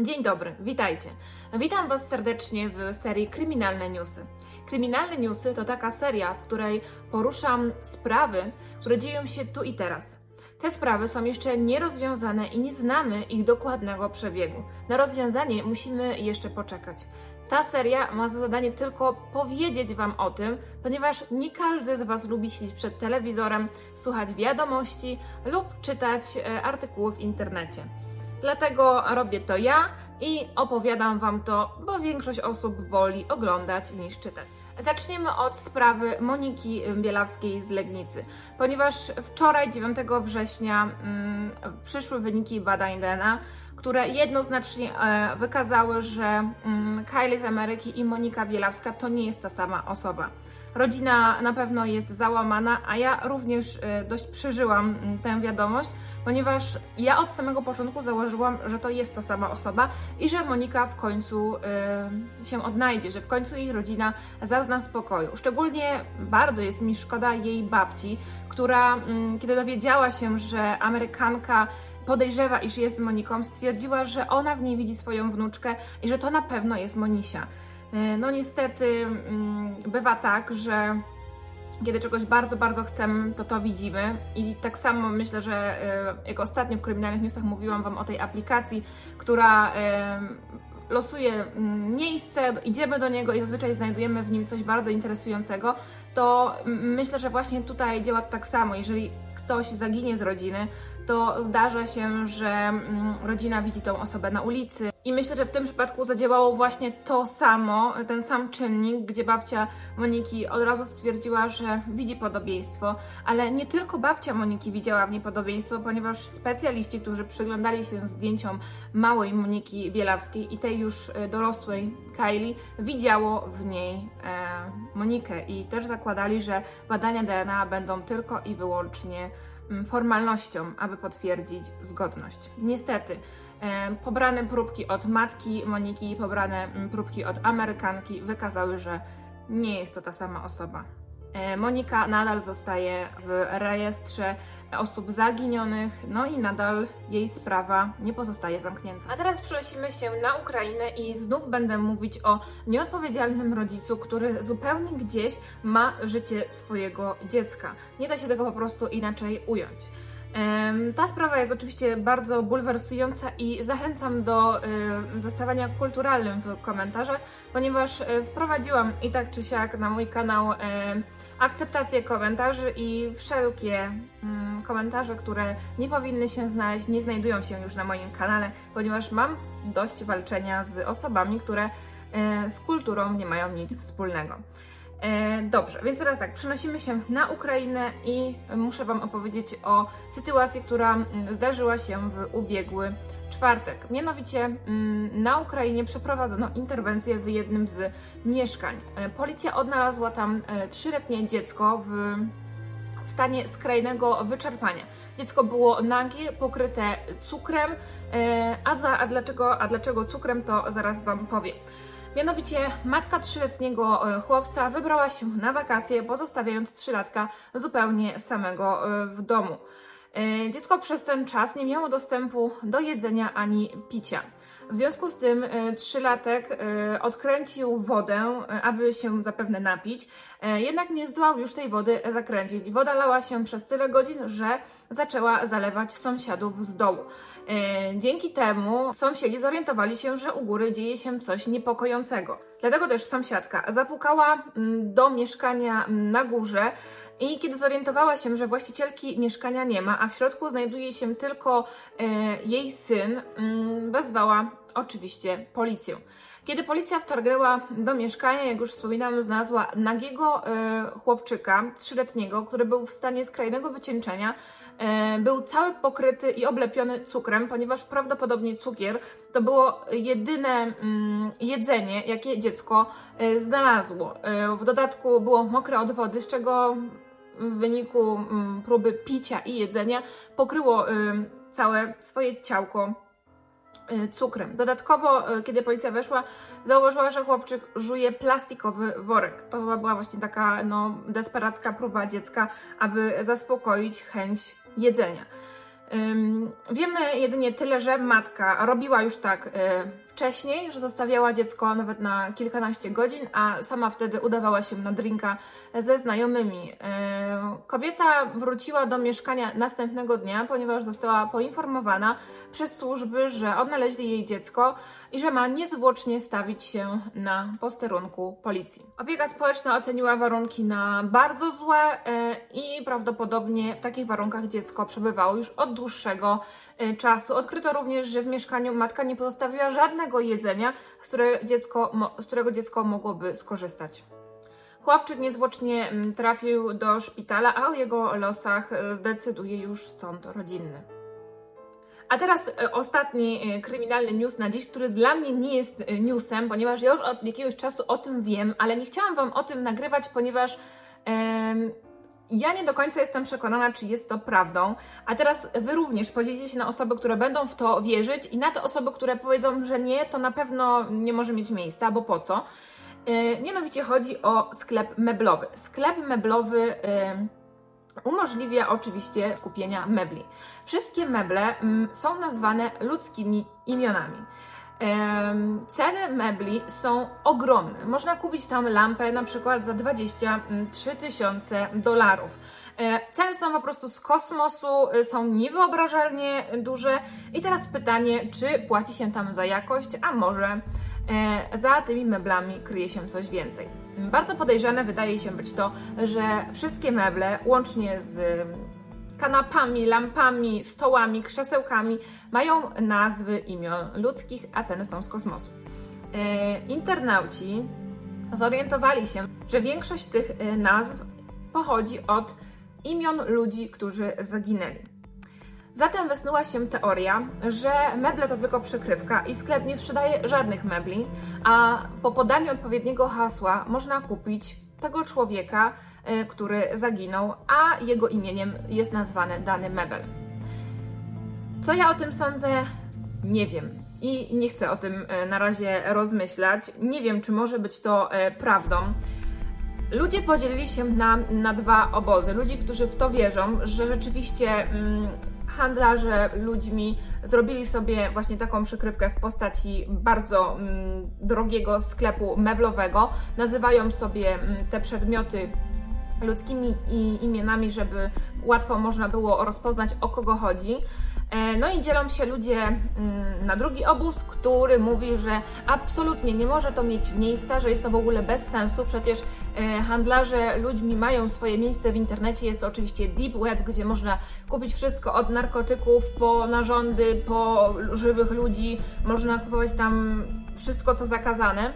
Dzień dobry, witajcie. Witam Was serdecznie w serii Kryminalne Newsy. Kryminalne Newsy to taka seria, w której poruszam sprawy, które dzieją się tu i teraz. Te sprawy są jeszcze nierozwiązane i nie znamy ich dokładnego przebiegu. Na rozwiązanie musimy jeszcze poczekać. Ta seria ma za zadanie tylko powiedzieć Wam o tym, ponieważ nie każdy z Was lubi siedzieć przed telewizorem, słuchać wiadomości lub czytać artykuły w internecie. Dlatego robię to ja i opowiadam Wam to, bo większość osób woli oglądać niż czytać. Zaczniemy od sprawy Moniki Bielawskiej z Legnicy, ponieważ wczoraj, 9 września, przyszły wyniki badań DNA, które jednoznacznie wykazały, że Kylie z Ameryki i Monika Bielawska to nie jest ta sama osoba. Rodzina na pewno jest załamana, a ja również dość przeżyłam tę wiadomość, ponieważ ja od samego początku założyłam, że to jest ta sama osoba i że Monika w końcu się odnajdzie, że w końcu jej rodzina zazna spokoju. Szczególnie bardzo jest mi szkoda jej babci, która kiedy dowiedziała się, że Amerykanka podejrzewa, iż jest Moniką, stwierdziła, że ona w niej widzi swoją wnuczkę i że to na pewno jest Monisia. No niestety bywa tak, że kiedy czegoś bardzo, bardzo chcemy, to to widzimy i tak samo myślę, że jak ostatnio w Kryminalnych Newsach mówiłam Wam o tej aplikacji, która losuje miejsce, idziemy do niego i zazwyczaj znajdujemy w nim coś bardzo interesującego, to myślę, że właśnie tutaj działa tak samo. Jeżeli ktoś zaginie z rodziny, to zdarza się, że rodzina widzi tą osobę na ulicy. I myślę, że w tym przypadku zadziałało właśnie to samo, ten sam czynnik, gdzie babcia Moniki od razu stwierdziła, że widzi podobieństwo, ale nie tylko babcia Moniki widziała w niej podobieństwo, ponieważ specjaliści, którzy przyglądali się zdjęciom małej Moniki Bielawskiej i tej już dorosłej Kylie, widziało w niej Monikę i też zakładali, że badania DNA będą tylko i wyłącznie formalnością, aby potwierdzić zgodność. Niestety, pobrane próbki od matki Moniki i pobrane próbki od Amerykanki wykazały, że nie jest to ta sama osoba. Monika nadal zostaje w rejestrze osób zaginionych, no i nadal jej sprawa nie pozostaje zamknięta. A teraz przenosimy się na Ukrainę i znów będę mówić o nieodpowiedzialnym rodzicu, który zupełnie gdzieś ma życie swojego dziecka. Nie da się tego po prostu inaczej ująć. Ta sprawa jest oczywiście bardzo bulwersująca i zachęcam do zostawania kulturalnym w komentarzach, ponieważ wprowadziłam i tak czy siak na mój kanał akceptację komentarzy i wszelkie komentarze, które nie powinny się znaleźć, nie znajdują się już na moim kanale, ponieważ mam dość walczenia z osobami, które z kulturą nie mają nic wspólnego. Dobrze, więc teraz tak, przenosimy się na Ukrainę i muszę Wam opowiedzieć o sytuacji, która zdarzyła się w ubiegły czwartek. Mianowicie na Ukrainie przeprowadzono interwencję w jednym z mieszkań. Policja odnalazła tam 3-letnie dziecko w stanie skrajnego wyczerpania. Dziecko było nagie, pokryte cukrem, a dlaczego cukrem, to zaraz Wam powiem. Mianowicie matka 3-letniego chłopca wybrała się na wakacje, pozostawiając 3-latka zupełnie samego w domu. Dziecko przez ten czas nie miało dostępu do jedzenia ani picia. W związku z tym 3-latek odkręcił wodę, aby się zapewne napić, jednak nie zdołał już tej wody zakręcić. Woda lała się przez tyle godzin, że zaczęła zalewać sąsiadów z dołu. Dzięki temu sąsiedzi zorientowali się, że u góry dzieje się coś niepokojącego. Dlatego też sąsiadka zapukała do mieszkania na górze i kiedy zorientowała się, że właścicielki mieszkania nie ma, a w środku znajduje się tylko jej syn, wezwała oczywiście policję. Kiedy policja wtargnęła do mieszkania, jak już wspominałam, znalazła nagiego chłopczyka, 3-letniego, który był w stanie skrajnego wycieńczenia. Był cały pokryty i oblepiony cukrem, ponieważ prawdopodobnie cukier to było jedyne jedzenie, jakie dziecko znalazło. W dodatku było mokre od wody, z czego w wyniku próby picia i jedzenia pokryło całe swoje ciałko cukrem. Dodatkowo, kiedy policja weszła, zauważyła, że chłopczyk żuje plastikowy worek. To chyba była właśnie taka desperacka próba dziecka, aby zaspokoić chęć jedzenia. Wiemy jedynie tyle, że matka robiła już tak wcześniej, że zostawiała dziecko nawet na kilkanaście godzin, a sama wtedy udawała się na drinka ze znajomymi. Kobieta wróciła do mieszkania następnego dnia, ponieważ została poinformowana przez służby, że odnaleźli jej dziecko i że ma niezwłocznie stawić się na posterunku policji. Opieka społeczna oceniła warunki na bardzo złe i prawdopodobnie w takich warunkach dziecko przebywało już od dłuższego czasu. Odkryto również, że w mieszkaniu matka nie pozostawiła żadnego jedzenia, z którego dziecko mogłoby skorzystać. Chłopczyk niezwłocznie trafił do szpitala, a o jego losach zdecyduje już sąd rodzinny. A teraz ostatni kryminalny news na dziś, który dla mnie nie jest newsem, ponieważ ja już od jakiegoś czasu o tym wiem, ale nie chciałam Wam o tym nagrywać, ponieważ ja nie do końca jestem przekonana, czy jest to prawdą, a teraz Wy również podzielicie się na osoby, które będą w to wierzyć i na te osoby, które powiedzą, że nie, to na pewno nie może mieć miejsca, bo po co? Mianowicie chodzi o sklep meblowy. Sklep meblowy umożliwia oczywiście kupienia mebli. Wszystkie meble są nazwane ludzkimi imionami. Ceny mebli są ogromne. Można kupić tam lampę na przykład za $23,000. Ceny są po prostu z kosmosu, są niewyobrażalnie duże i teraz pytanie, czy płaci się tam za jakość, a może za tymi meblami kryje się coś więcej. Bardzo podejrzane wydaje się być to, że wszystkie meble, łącznie z kanapami, lampami, stołami, krzesełkami mają nazwy imion ludzkich, a ceny są z kosmosu. Internauci zorientowali się, że większość tych nazw pochodzi od imion ludzi, którzy zaginęli. Zatem wysnuła się teoria, że meble to tylko przykrywka i sklep nie sprzedaje żadnych mebli, a po podaniu odpowiedniego hasła można kupić tego człowieka, który zaginął, a jego imieniem jest nazwany dany mebel. Co ja o tym sądzę? Nie wiem i nie chcę o tym na razie rozmyślać. Nie wiem, czy może być to prawdą. Ludzie podzielili się na dwa obozy. Ludzi, którzy w to wierzą, że rzeczywiście handlarze ludźmi zrobili sobie właśnie taką przykrywkę w postaci bardzo drogiego sklepu meblowego. Nazywają sobie te przedmioty ludzkimi imionami, żeby łatwo można było rozpoznać, o kogo chodzi. No i dzielą się ludzie na drugi obóz, który mówi, że absolutnie nie może to mieć miejsca, że jest to w ogóle bez sensu, przecież handlarze ludźmi mają swoje miejsce w internecie, jest to oczywiście deep web, gdzie można kupić wszystko od narkotyków, po narządy, po żywych ludzi, można kupować tam wszystko, co zakazane.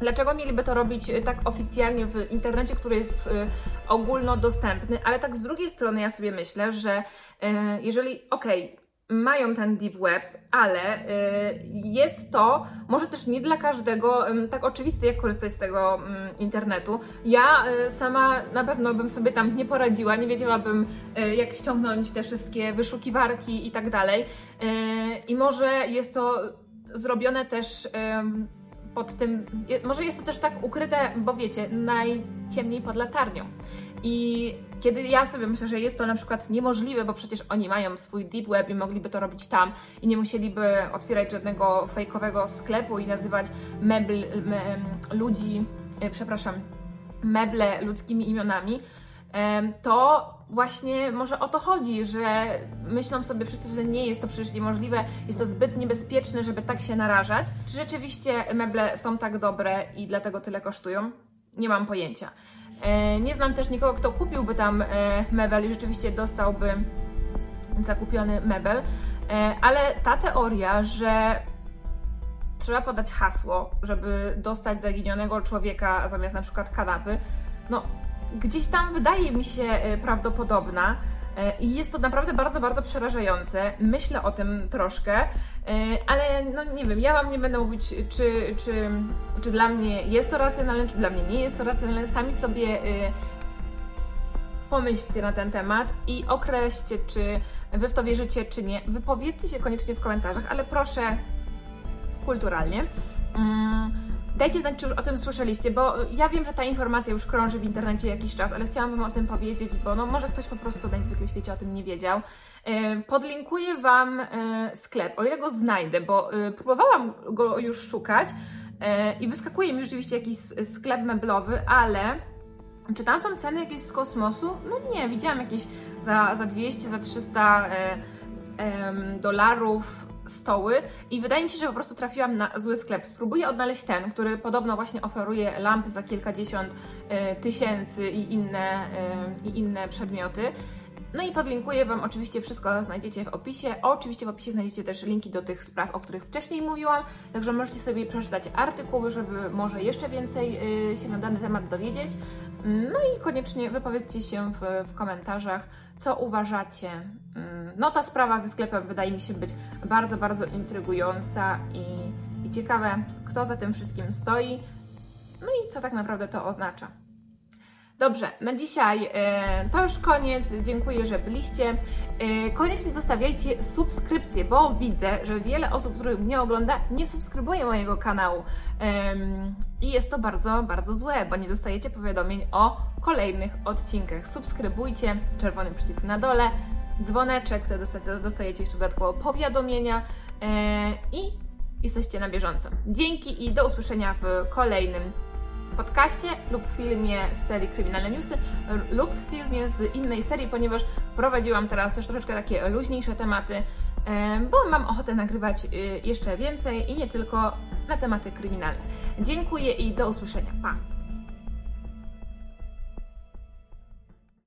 Dlaczego mieliby to robić tak oficjalnie w internecie, który jest ogólnodostępny, ale tak z drugiej strony ja sobie myślę, że jeżeli, mają ten deep web, ale jest to może też nie dla każdego tak oczywiste, jak korzystać z tego internetu. Ja sama na pewno bym sobie tam nie poradziła, nie wiedziałabym, jak ściągnąć te wszystkie wyszukiwarki i tak dalej. I może jest to zrobione też pod tym, może jest to też tak ukryte, bo wiecie, najciemniej pod latarnią. I kiedy ja sobie myślę, że jest to na przykład niemożliwe, bo przecież oni mają swój deep web i mogliby to robić tam i nie musieliby otwierać żadnego fejkowego sklepu i nazywać meble ludzkimi imionami, to właśnie może o to chodzi, że myślą sobie wszyscy, że nie jest to przecież niemożliwe, jest to zbyt niebezpieczne, żeby tak się narażać. Czy rzeczywiście meble są tak dobre i dlatego tyle kosztują? Nie mam pojęcia. Nie znam też nikogo, kto kupiłby tam mebel i rzeczywiście dostałby zakupiony mebel, ale ta teoria, że trzeba podać hasło, żeby dostać zaginionego człowieka zamiast na przykład kanapy, no gdzieś tam wydaje mi się prawdopodobna i jest to naprawdę bardzo, bardzo przerażające. Myślę o tym troszkę, ale no nie wiem, ja Wam nie będę mówić, czy dla mnie jest to racjonalne, czy dla mnie nie jest to racjonalne. Sami sobie pomyślcie na ten temat i określcie, czy Wy w to wierzycie, czy nie. Wypowiedzcie się koniecznie w komentarzach, ale proszę kulturalnie. Dajcie znać, czy już o tym słyszeliście, bo ja wiem, że ta informacja już krąży w internecie jakiś czas, ale chciałam Wam o tym powiedzieć, bo no może ktoś po prostu na niezwykłym świecie o tym nie wiedział. Podlinkuję Wam sklep, o ile go znajdę, bo próbowałam go już szukać i wyskakuje mi rzeczywiście jakiś sklep meblowy, ale czy tam są ceny jakieś z kosmosu? No nie, widziałam jakieś za 200, za 300 dolarów stoły i wydaje mi się, że po prostu trafiłam na zły sklep. Spróbuję odnaleźć ten, który podobno właśnie oferuje lampy za kilkadziesiąt tysięcy i inne przedmioty. No i podlinkuję Wam, oczywiście wszystko znajdziecie w opisie. Oczywiście w opisie znajdziecie też linki do tych spraw, o których wcześniej mówiłam, także możecie sobie przeczytać artykuły, żeby może jeszcze więcej się na dany temat dowiedzieć. No i koniecznie wypowiedzcie się w komentarzach, co uważacie. No ta sprawa ze sklepem wydaje mi się być bardzo, bardzo intrygująca i ciekawe, kto za tym wszystkim stoi, no i co tak naprawdę to oznacza. Dobrze, na dzisiaj to już koniec, dziękuję, że byliście. Koniecznie zostawiajcie subskrypcję, bo widzę, że wiele osób, które mnie ogląda, nie subskrybuje mojego kanału i jest to bardzo, bardzo złe, bo nie dostajecie powiadomień o kolejnych odcinkach. Subskrybujcie, czerwony przycisk na dole, dzwoneczek, wtedy dostajecie jeszcze dodatkowo powiadomienia i jesteście na bieżąco. Dzięki i do usłyszenia w kolejnym podcaście lub filmie z serii Kryminalne Newsy lub w filmie z innej serii, ponieważ prowadziłam teraz też troszeczkę takie luźniejsze tematy, bo mam ochotę nagrywać jeszcze więcej i nie tylko na tematy kryminalne. Dziękuję i do usłyszenia. Pa!